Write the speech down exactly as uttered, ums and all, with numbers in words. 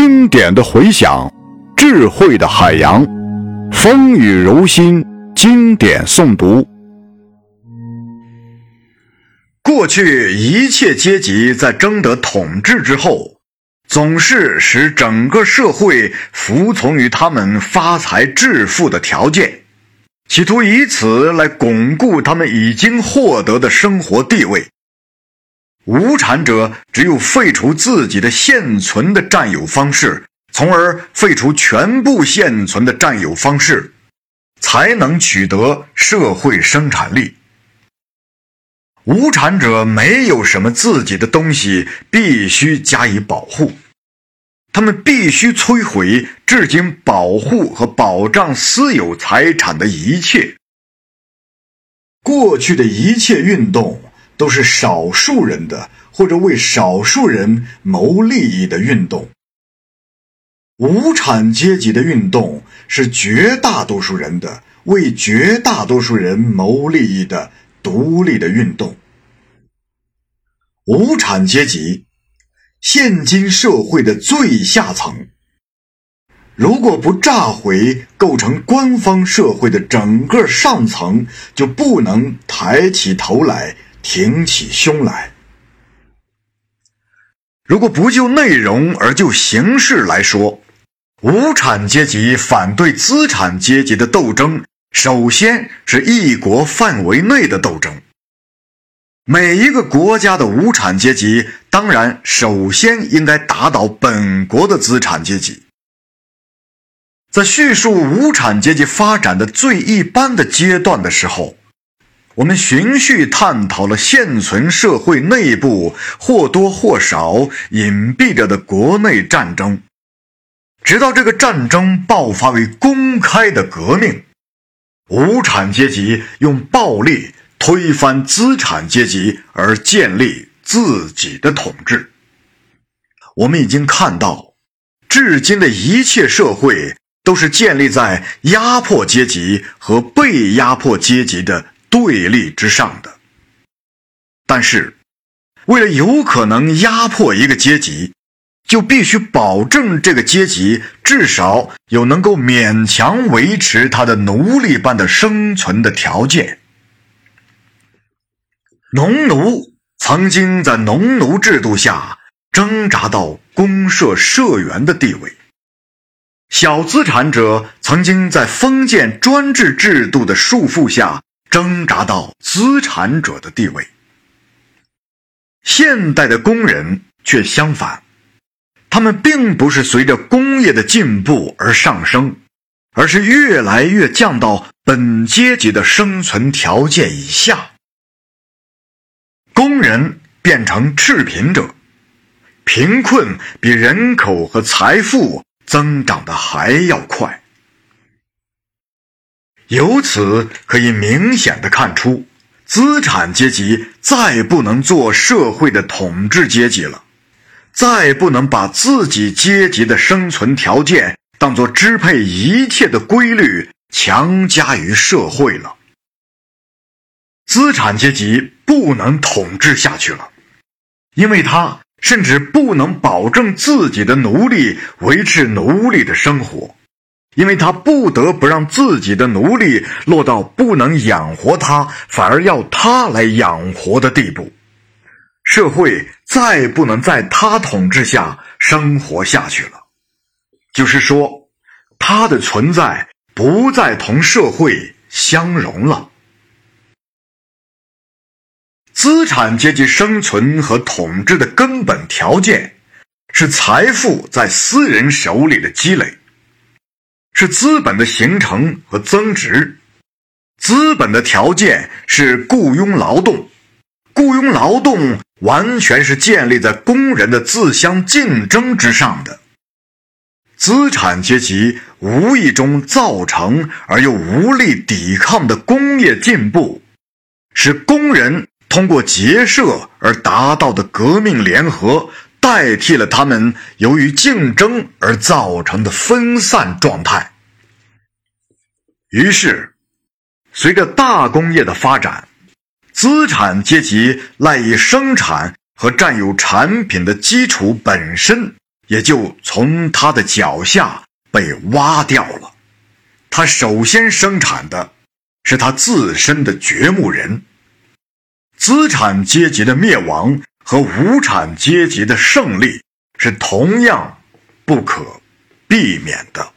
经典的回响，智慧的海洋，风雨柔心，经典诵读。过去一切阶级在争得统治之后，总是使整个社会服从于他们发财致富的条件，企图以此来巩固他们已经获得的生活地位。无产者只有废除自己的现存的占有方式，从而废除全部现存的占有方式，才能取得社会生产力。无产者没有什么自己的东西必须加以保护，他们必须摧毁至今保护和保障私有财产的一切。过去的一切运动都是少数人的或者为少数人谋利益的运动，无产阶级的运动是绝大多数人的为绝大多数人谋利益的独立的运动。无产阶级，现今社会的最下层，如果不炸毁构成官方社会的整个上层，就不能抬起头来，挺起胸来。如果不就内容而就形式来说，无产阶级反对资产阶级的斗争首先是一国范围内的斗争。每一个国家的无产阶级当然首先应该打倒本国的资产阶级。在叙述无产阶级发展的最一般的阶段的时候，我们循序探讨了现存社会内部或多或少隐蔽着的国内战争，直到这个战争爆发为公开的革命。无产阶级用暴力推翻资产阶级而建立自己的统治。我们已经看到，至今的一切社会都是建立在压迫阶级和被压迫阶级的对立之上的。但是，为了有可能压迫一个阶级，就必须保证这个阶级至少有能够勉强维持他的奴隶般的生存的条件。农奴曾经在农奴制度下挣扎到公社社员的地位，小资产者曾经在封建专制制度的束缚下挣扎到资产者的地位。现代的工人却相反，他们并不是随着工业的进步而上升，而是越来越降到本阶级的生存条件以下。工人变成赤贫者，贫困比人口和财富增长得还要快。由此可以明显地看出，资产阶级再不能做社会的统治阶级了，再不能把自己阶级的生存条件当作支配一切的规律强加于社会了。资产阶级不能统治下去了，因为他甚至不能保证自己的奴隶维持奴隶的生活，因为他不得不让自己的奴隶落到不能养活他，反而要他来养活的地步。社会再不能在他统治下生活下去了，就是说，他的存在不再同社会相容了。资产阶级生存和统治的根本条件是财富在私人手里的积累，是资本的形成和增值。资本的条件是雇佣劳动，雇佣劳动完全是建立在工人的自相竞争之上的。资产阶级无意中造成而又无力抵抗的工业进步，使工人通过结社而达到的革命联合，代替了他们由于竞争而造成的分散状态。于是，随着大工业的发展，资产阶级赖以生产和占有产品的基础本身也就从他的脚下被挖掉了。他首先生产的是他自身的掘墓人。资产阶级的灭亡和无产阶级的胜利是同样不可避免的。